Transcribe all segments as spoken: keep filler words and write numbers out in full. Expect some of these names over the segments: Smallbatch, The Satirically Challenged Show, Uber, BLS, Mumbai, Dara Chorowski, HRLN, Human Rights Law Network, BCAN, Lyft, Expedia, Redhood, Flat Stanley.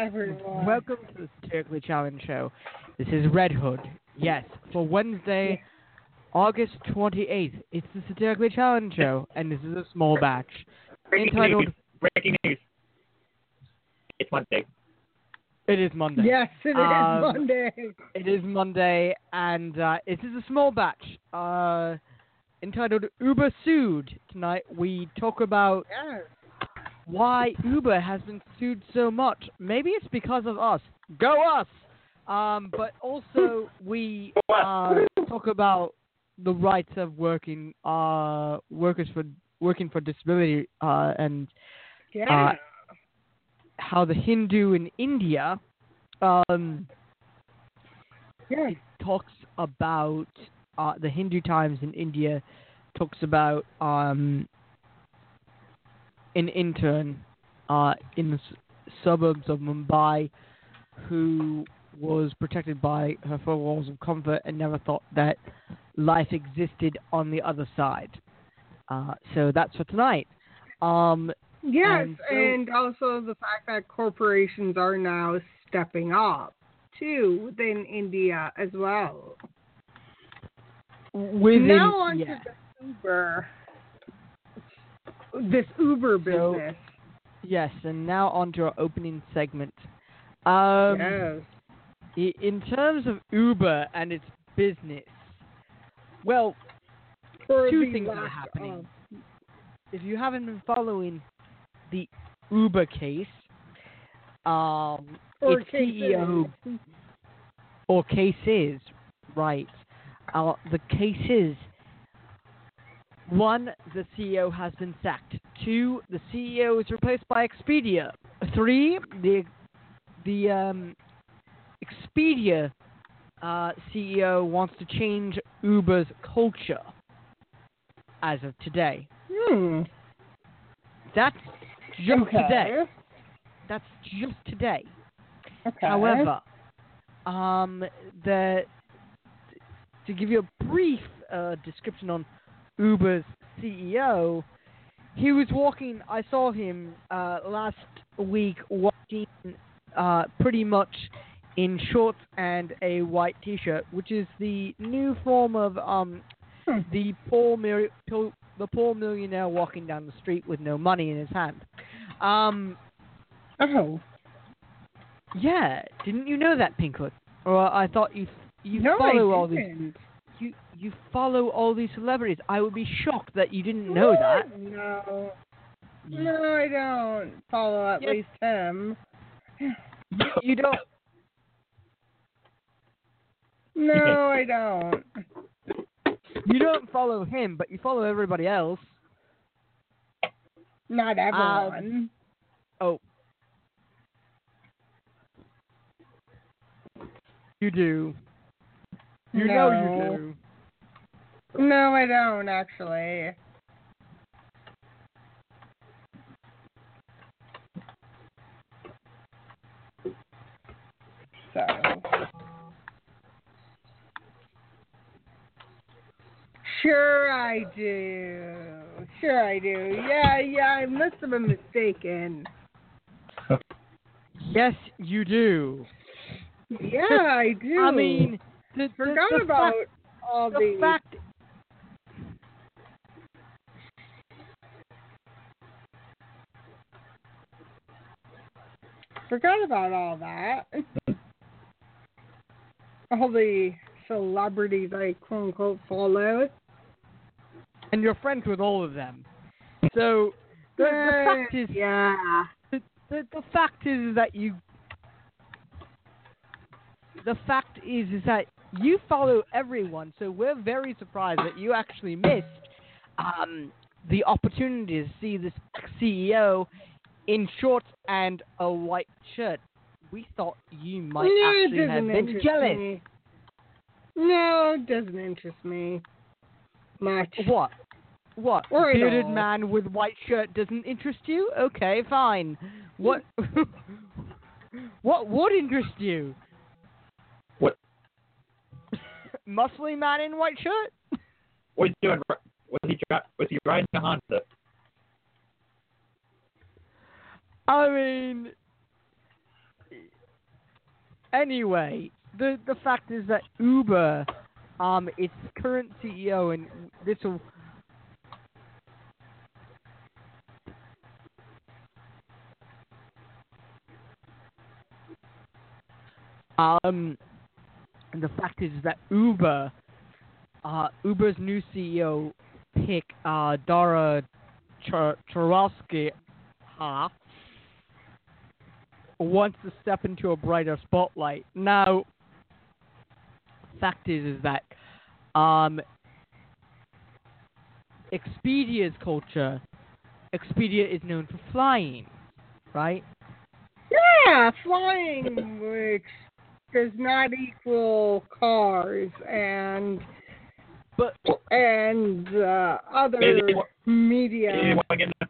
Everyone. Welcome to the Satirically Challenged Show. This is Red Hood. Yes, for Wednesday, August twenty-eighth. It's the Satirically Challenged Show, and this is a small batch. Breaking entitled... news. Breaking news. It's Monday. It is Monday. Yes, it um, is Monday. It is Monday, and uh, it is a small batch. Uh, entitled Uber Sued. Tonight we talk about... Yes. Why Uber has been sued so much. Maybe it's because of us. Go us! Um, but also we uh, talk about the rights of working uh, workers for working for disability uh, and yeah. uh, how the Hindu in India um, yeah. talks about uh, the Hindu Times in India talks about. Um, An intern uh, in the s- suburbs of Mumbai who was protected by her four walls of comfort and never thought that life existed on the other side. Uh, so that's for tonight. Um, yes, and, so- and also the fact that corporations are now stepping up too within India as well. Within, now on yeah. to the Uber. This Uber business. So, yes, and now on to our opening segment. Um, yes. In terms of Uber and its business, well, For two things are happening. Off. If you haven't been following the Uber case, um, or its cases. C E O or cases, right? Uh, the cases. One, the C E O has been sacked. Two, the C E O is replaced by Expedia. Three, the the um, Expedia uh, C E O wants to change Uber's culture as of today. Hmm. That's just okay. today. That's just today. Okay. However, um, the to give you a brief uh, description on Uber's C E O, he was walking, I saw him uh, last week walking uh, pretty much in shorts and a white t-shirt, which is the new form of um, hmm. the poor the poor millionaire walking down the street with no money in his hand. Um, oh. Yeah, didn't you know that, Pinkwood? Or I thought you, you no, follow all these people. You you follow all these celebrities. I would be shocked that you didn't know that. No. No, I don't follow at yes. least him. You, you don't? No, I don't. You don't follow him, but you follow everybody else. Not everyone. Um, oh. You do. You no. know you do. No, I don't, actually. So. Sure I do. Sure I do. Yeah, yeah, I must have been mistaken. Yes, you do. Yeah, I do. I mean... The, the, Forgot the about fact, all the these. Fact, Forgot about all that. All the celebrities I quote unquote follow. and you're friends with all of them. So the, the fact is, yeah. the, the, the fact is that you, the fact is, is that you follow everyone. So we're very surprised that you actually missed um, the opportunity to see this C E O in shorts and a white shirt. We thought you might no, actually have been jealous. Me. No, it doesn't interest me much. What? What? A bearded man with white shirt doesn't interest you? Okay, fine. What? What would interest you? What? Muscly man in white shirt? What's he doing? What's he got? What's he riding a Honda? I mean, anyway, the the fact is that Uber, um, its current C E O, and this will. Um, and the fact is that Uber, uh, Uber's new C E O pick, uh, Dara Chorowski, huh, wants to step into a brighter spotlight. Now, fact is, is that, um, Expedia's culture, Expedia is known for flying, right? Yeah, flying, which does not equal cars and but and uh, other maybe they want, media. Maybe they want to get the,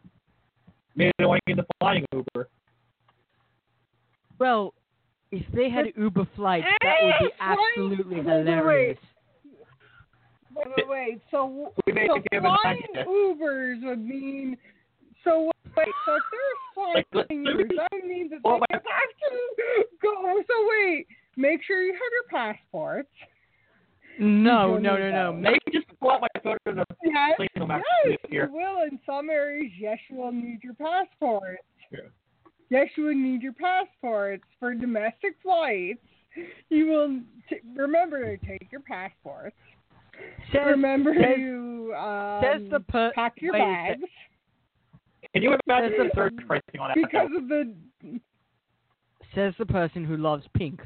maybe they want to get the flying Uber. Well, if they had Uber flights, hey, that would be absolutely wait, hilarious. Wait, wait, wait. So, so flying Ubers would mean so. Wait, so if they're flying Ubers, that means that oh, they have to go. So wait. Make sure you have your passports. No, no, no, no. Maybe just pull out my photo and the yes, plane will actually yes, here. You will. In some areas, yes, you will need your passports. Yeah. Yes, you will need your passports for domestic flights. You will t- remember to take your passports. Says, remember says, to um, says the per- pack your wait, bags. Can you imagine the surge pricing on that? Because of the. Says the person who loves pink.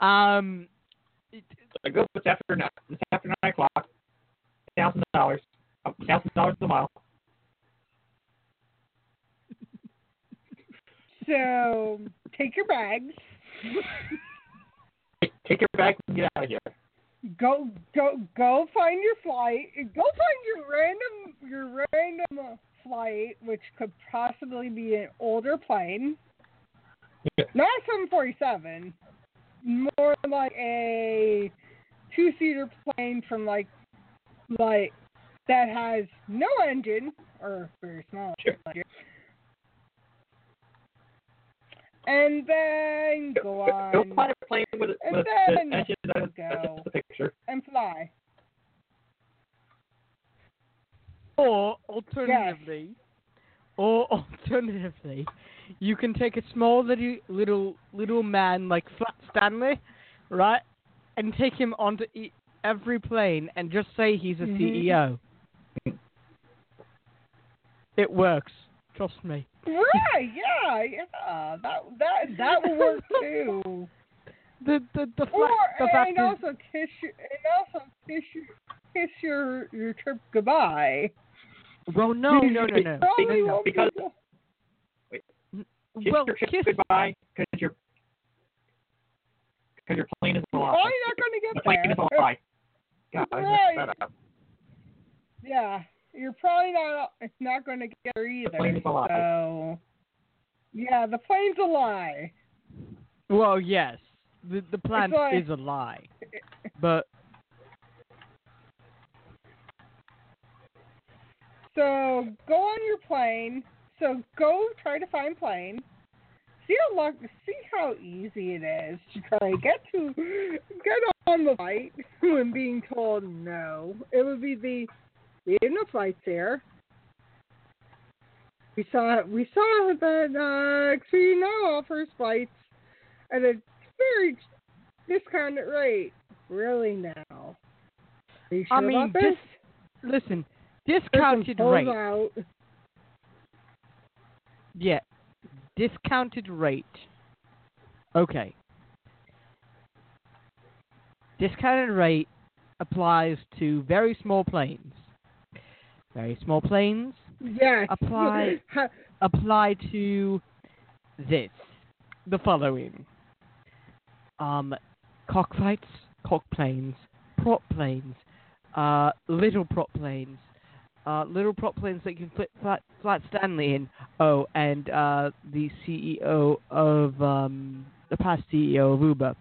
Um, I go this after nine, this after nine o'clock. Thousand dollars, thousand dollars a mile. So take your bags. Take your bags and get out of here. Go, go, go! Find your flight. Go find your random, your random flight, which could possibly be an older plane, yeah. Not a seven forty-seven. More like a two-seater plane from like, like that has no engine or very small sure. engine, and then go on. Go find a plane with, and with then the engine that go the picture and fly. Or alternatively, yes. or alternatively. You can take a small little, little little man like Flat Stanley, right, and take him onto e- every plane and just say he's a mm-hmm. C E O. It works, trust me. Right? Yeah, yeah. That that that would work too. The the the, flat, or, the fact and also is, kiss you, and also kiss you, kiss your your trip goodbye. Well, no, no, no, no. Probably won't be because. Kiss well, your kiss goodbye because your because your plane is alive. Oh, you're not going to get the there. The plane is alive. God, right. I messed that up. Yeah, you're probably not not going to get there either. The plane is alive. So, yeah, the plane's a lie. Well, yes, the the plan like, is a lie, but so go on your plane. So go try to find plane. See how long, see how easy it is to try to get to get on the flight when being told no. It would be the we had no flights there. We saw we saw that uh, actually no offers flights at a very discounted rate. Really now? Are you sure I mean, about this? Dis- listen. Discounted rate. Out. Yeah. Discounted rate. Okay. Discounted rate applies to very small planes. Very small planes yes. apply apply to this, the following. Um, cockfights, cock planes, prop planes, uh, little prop planes, uh, little prop planes that can flip Flat, flat Stanley in. Oh, and uh, the C E O of, um, the past C E O of Uber.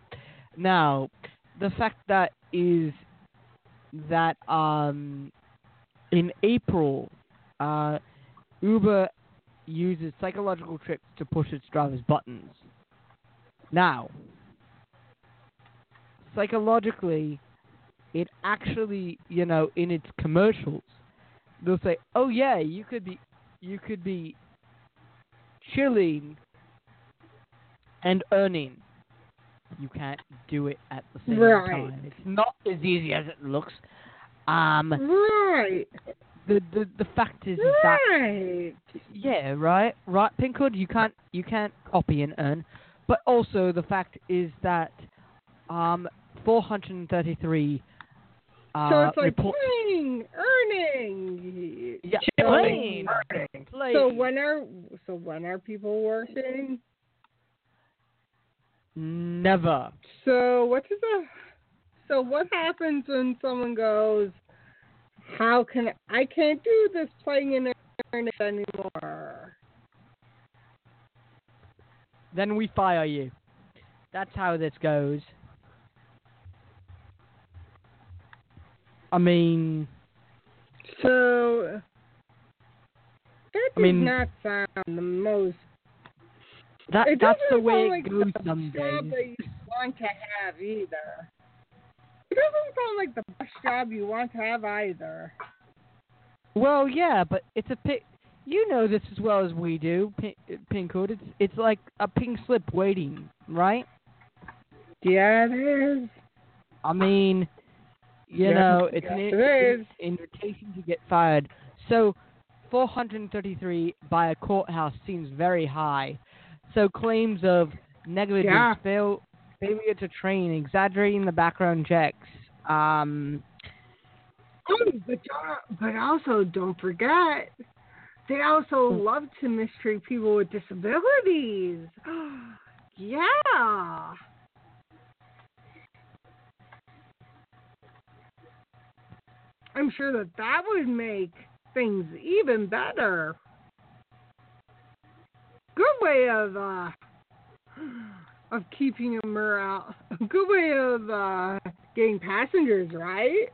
Now, the fact that is that um, in April, uh, Uber uses psychological tricks to push its drivers' buttons. Now, psychologically, it actually, you know, in its commercials, they'll say, "Oh yeah, you could be, you could be chilling and earning. You can't do it at the same right. time. It's not as easy as it looks." Um, right. The, the the fact is, right. is that yeah, right, right, Pinkhood, you can't you can't copy and earn, but also the fact is that um, four hundred thirty-three uh, so it's like reports, playing, earning, yeah, playing, earning. Playing. So when are so when are people working? Never. So what is the so what happens when someone goes, how can I, I can't do this playing in earnest anymore? Then we fire you. That's how this goes. I mean, so that I does mean, not sound the most. That it that's the way like it goes. The someday. Job that you want to have either. It doesn't sound like the best job you want to have either. Well, yeah, but it's a pick. You know this as well as we do, Pinkhood. It's it's like a pink slip waiting, right? Yeah, it is. I mean, you yeah, know, it's an it it invitation to get fired. So, four hundred thirty-three by a courthouse seems very high. So claims of negligence, yeah. fail, failure to train, exaggerating the background checks. Um, oh, but, but also don't forget, they also love to mistreat people with disabilities. Yeah. I'm sure that that would make things even better. Good way of uh, of keeping them around. A good way of uh, getting passengers, right?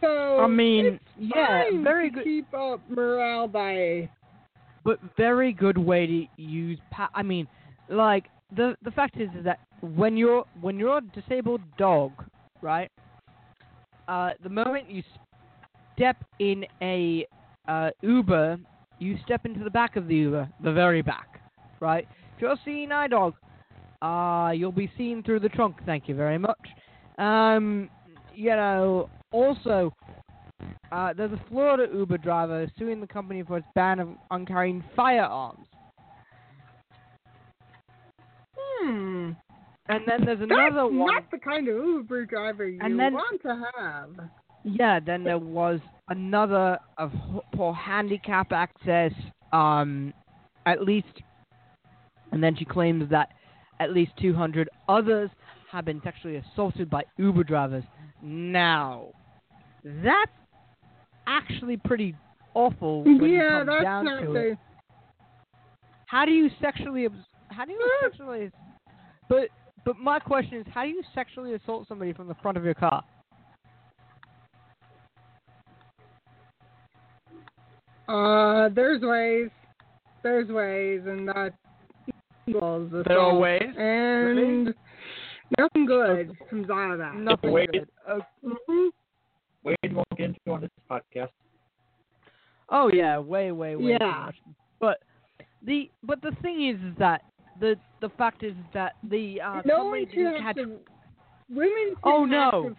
So I mean, it's yeah, fine very to good. Keep up morale by. But very good way to use. Pa- I mean, like the the fact is, is that when you're when you're a disabled dog, right? Uh, the moment you. Sp- Step in a uh, Uber, you step into the back of the Uber, the very back, right? If you're seeing eye dog, uh, you'll be seen through the trunk. Thank you very much. Um, you know, also, uh, there's a Florida Uber driver suing the company for its ban of, on carrying firearms. Hmm. And then there's another That's one. That's not the kind of Uber driver you then, want to have. Yeah, then there was another of poor handicap access, um, at least, and then she claims that at least two hundred others have been sexually assaulted by Uber drivers. Now, that's actually pretty awful when yeah, you come down to it. Yeah, that's not How do you sexually, how do you sexually, but, but my question is, how do you sexually assault somebody from the front of your car? Uh, there's ways, there's ways, and that equals the There are ways? And really? nothing good okay. comes out of that. Nothing Wade, good. Okay. Mm-hmm. Wade won't get into on this podcast. Oh, yeah, way, way, way yeah. too much. But the, but the thing is that the the fact is that the... Uh, no one should have to Women. Oh no.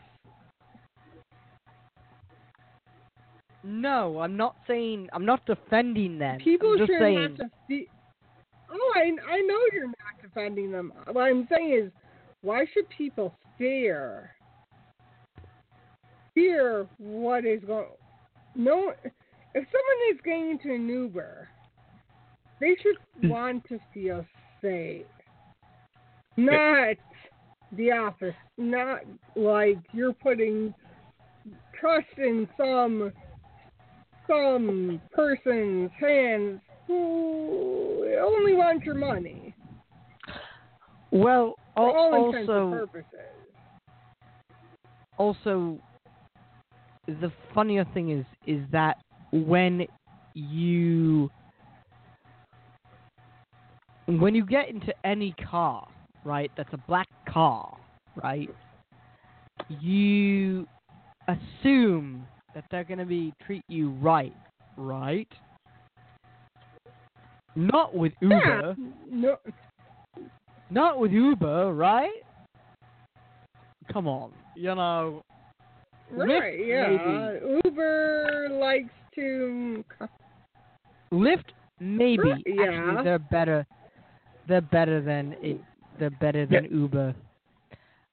No, I'm not saying, I'm not defending them. People should have to see. Oh, I, I know you're not defending them. What I'm saying is, why should people fear, fear what is going on? No, if someone is getting into an Uber, they should want to feel safe. Not the office. Not like you're putting trust in some... some person's hands who only want your money. Well, al- also, also, the funnier thing is, is that when you when you get into any car, right? That's a black car, right? You assume that they're going to be treat you right, right? Not with Uber. Yeah, no. Not with Uber, right? Come on, you know. Right, Lyft, yeah. Maybe. Uber likes to... Lyft, maybe. Right, yeah. Actually, they're better. They're better than it. They're better than yeah. Uber.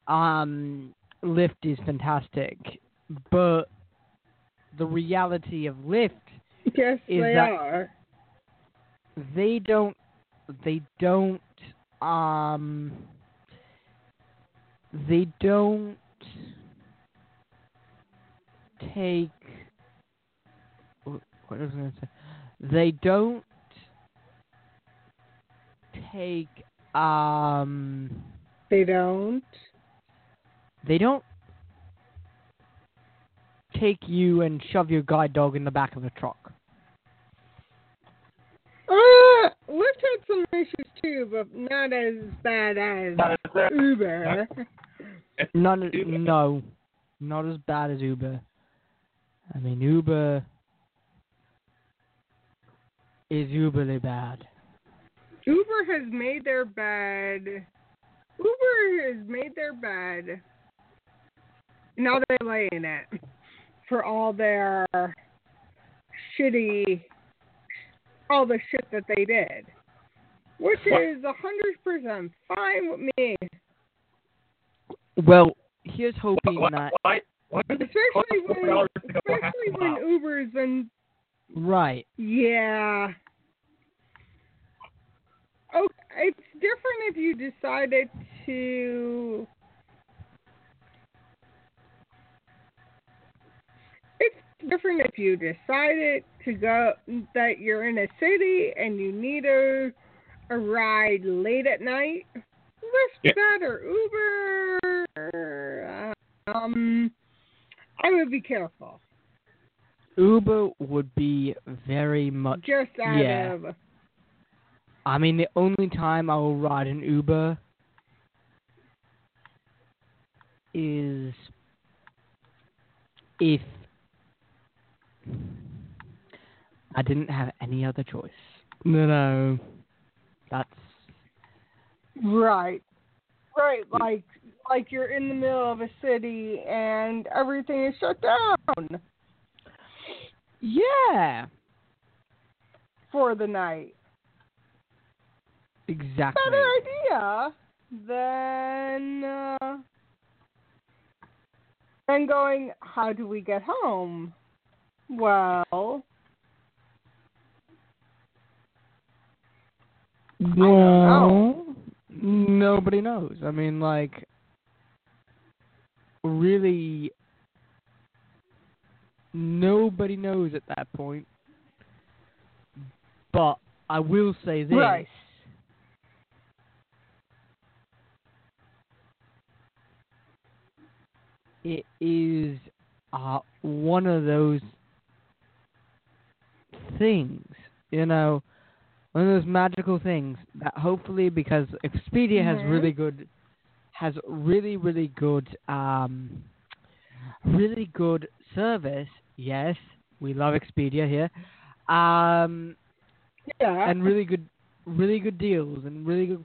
Um, Lyft is fantastic, but the reality of Lyft yes, is they that are. they don't, they don't, um, they don't take, what was I going to say? They don't take, um, they don't, they don't take you and shove your guide dog in the back of a truck. Uh, Lyft had some issues too, but not as bad as Uber. Not, no, not as bad as Uber. I mean, Uber is uberly bad. Uber has made their bed. Uber has made their bed. Now they lay in it. For all their shitty, all the shit that they did, which what? is a hundred percent fine with me. Well, here's hoping what, that, what, what, what especially when, especially when Uber's been right. Yeah. Oh, it's different if you decided to. Different if you decided to go that you're in a city and you need a, a ride late at night. Lyft yeah. or Uber. Um, I would be careful. Uber would be very much just out yeah. of. I mean, the only time I will ride an Uber is if I didn't have any other choice. No, no. That's... Right. Right, like like you're in the middle of a city and everything is shut down. Yeah. For the night. Exactly. Better idea than, uh, than going, how do we get home? Well, well, nobody knows. I mean, like, really, nobody knows at that point. But I will say this. Right. It is uh, one of those things, you know, one of those magical things that hopefully, because Expedia mm-hmm. has really good, has really, really good, um, really good service. Yes, we love Expedia here. Um, yeah. And really good, really good deals and really good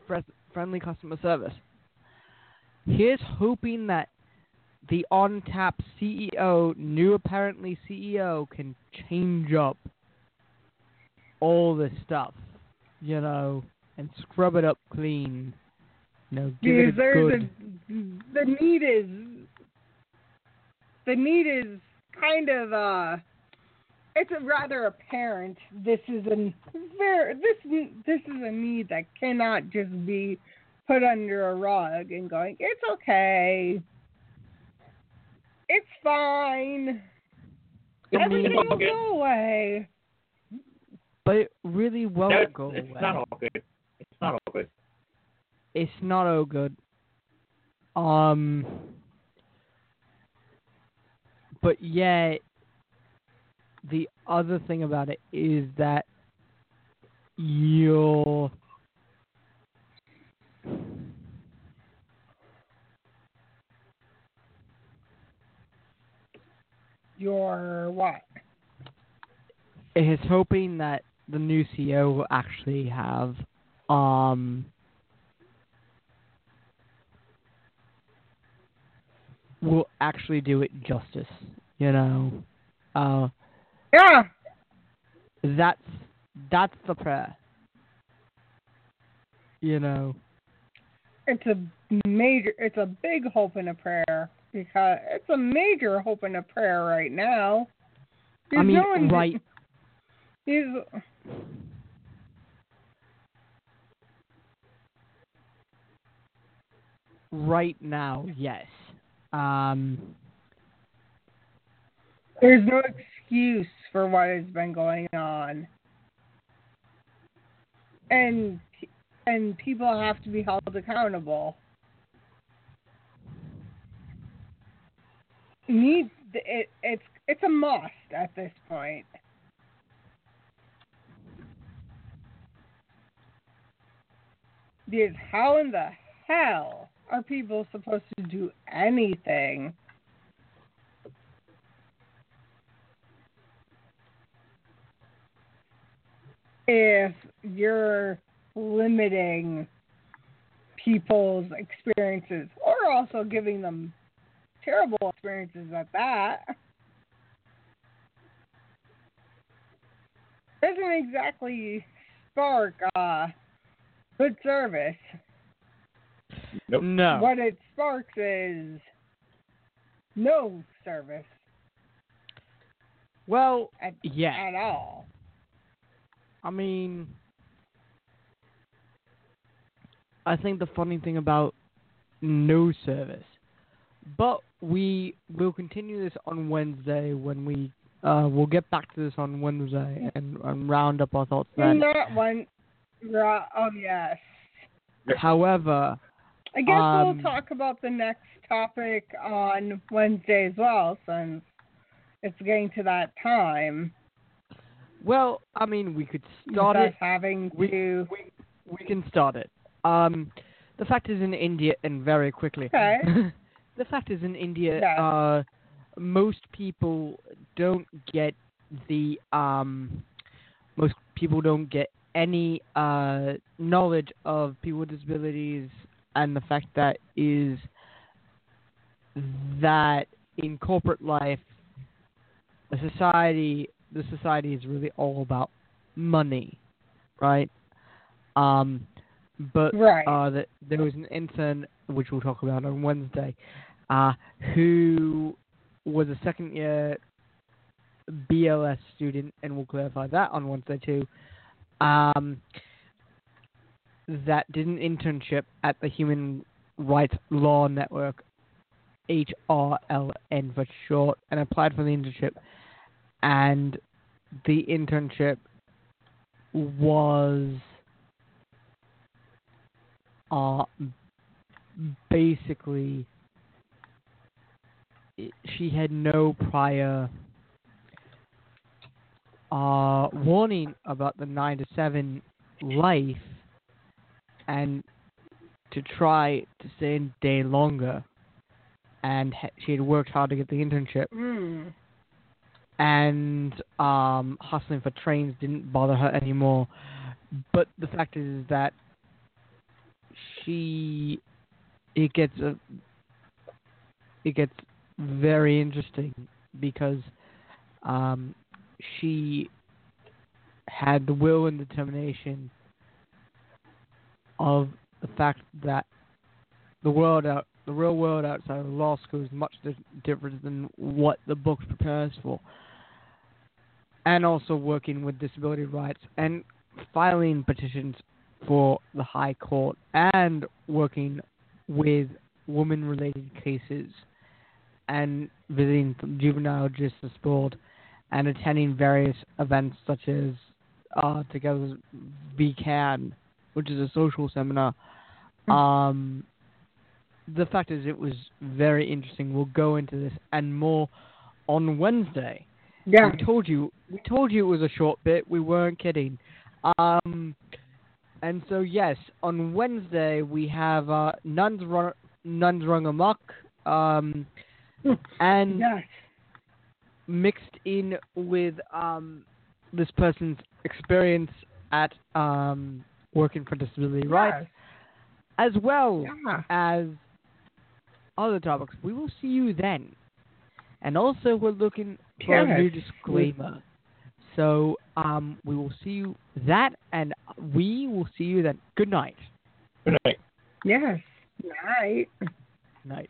friendly customer service. Here's hoping that the on-tap C E O, new apparently C E O, can change up all this stuff, you know, and scrub it up clean. You know, give it a good... The, the need is... The need is kind of... Uh, it's a rather apparent. This is, an, this, this is a need that cannot just be put under a rug and going, it's okay. It's fine. Everything will go away. But it really won't no, go it's away. It's not all good. It's not all good. It's not all good. Um. But yeah, the other thing about it is that you're... Your what? It's hoping that the new C E O will actually have um, will actually do it justice, you know. Uh, yeah. That's that's the prayer. You know. It's a major. It's a big hope and a prayer. Because it's a major hope and a prayer right now. He's I mean, doing, right. He's, right now, yes. Um, There's no excuse for what has been going on. And and people have to be held accountable. Needs it, it's it's a must at this point. Because how in the hell are people supposed to do anything? If you're limiting people's experiences or also giving them terrible experiences at that. Doesn't exactly spark uh, good service. Nope. No. What it sparks is no service. Well, at, yeah. At all. I mean, I think the funny thing about no service, but we will continue this on Wednesday when we uh, we'll get back to this on Wednesday and, and round up our thoughts then. Not one, yeah, oh yes. However, I guess um, we'll talk about the next topic on Wednesday as well, since it's getting to that time. Well, I mean, we could start it. Having we, to, we we can start it. Um, the fact is in India and very quickly. Okay. The fact is, in India, yeah. uh, most people don't get the um, most people don't get any uh, knowledge of people with disabilities, and the fact that is that in corporate life, the society the society is really all about money, right? Um, but right. Uh, the, there was an intern, which we'll talk about on Wednesday. Uh, who was a second-year B L S student, and we'll clarify that on Wednesday too, um, that did an internship at the Human Rights Law Network, H R L N for short, and applied for the internship. And the internship was uh, basically... she had no prior uh, warning about the nine to seven life, and to try to stay a day longer, and ha- she had worked hard to get the internship, mm. and um, hustling for trains didn't bother her anymore. But the fact is that she it gets a, it gets very interesting because um, she had the will and determination of the fact that the world out, the real world outside of law school is much different than what the book prepares for, and also working with disability rights and filing petitions for the High Court and working with women-related cases and visiting the Juvenile Justice Board and attending various events such as uh, Together's B C A N, which is a social seminar. Um, the fact is, it was very interesting. We'll go into this and more on Wednesday. Yeah, we told you. We told you it was a short bit. We weren't kidding. Um, and so yes, on Wednesday we have uh, nuns run nuns run amok, um, and yes. mixed in with um, this person's experience at um, working for disability yes. rights, as well yeah. as other topics. We will see you then. And also, we're looking for yes. a new disclaimer. So, um, we will see you that, and we will see you then. Good night. Good night. Yes. Night. Night.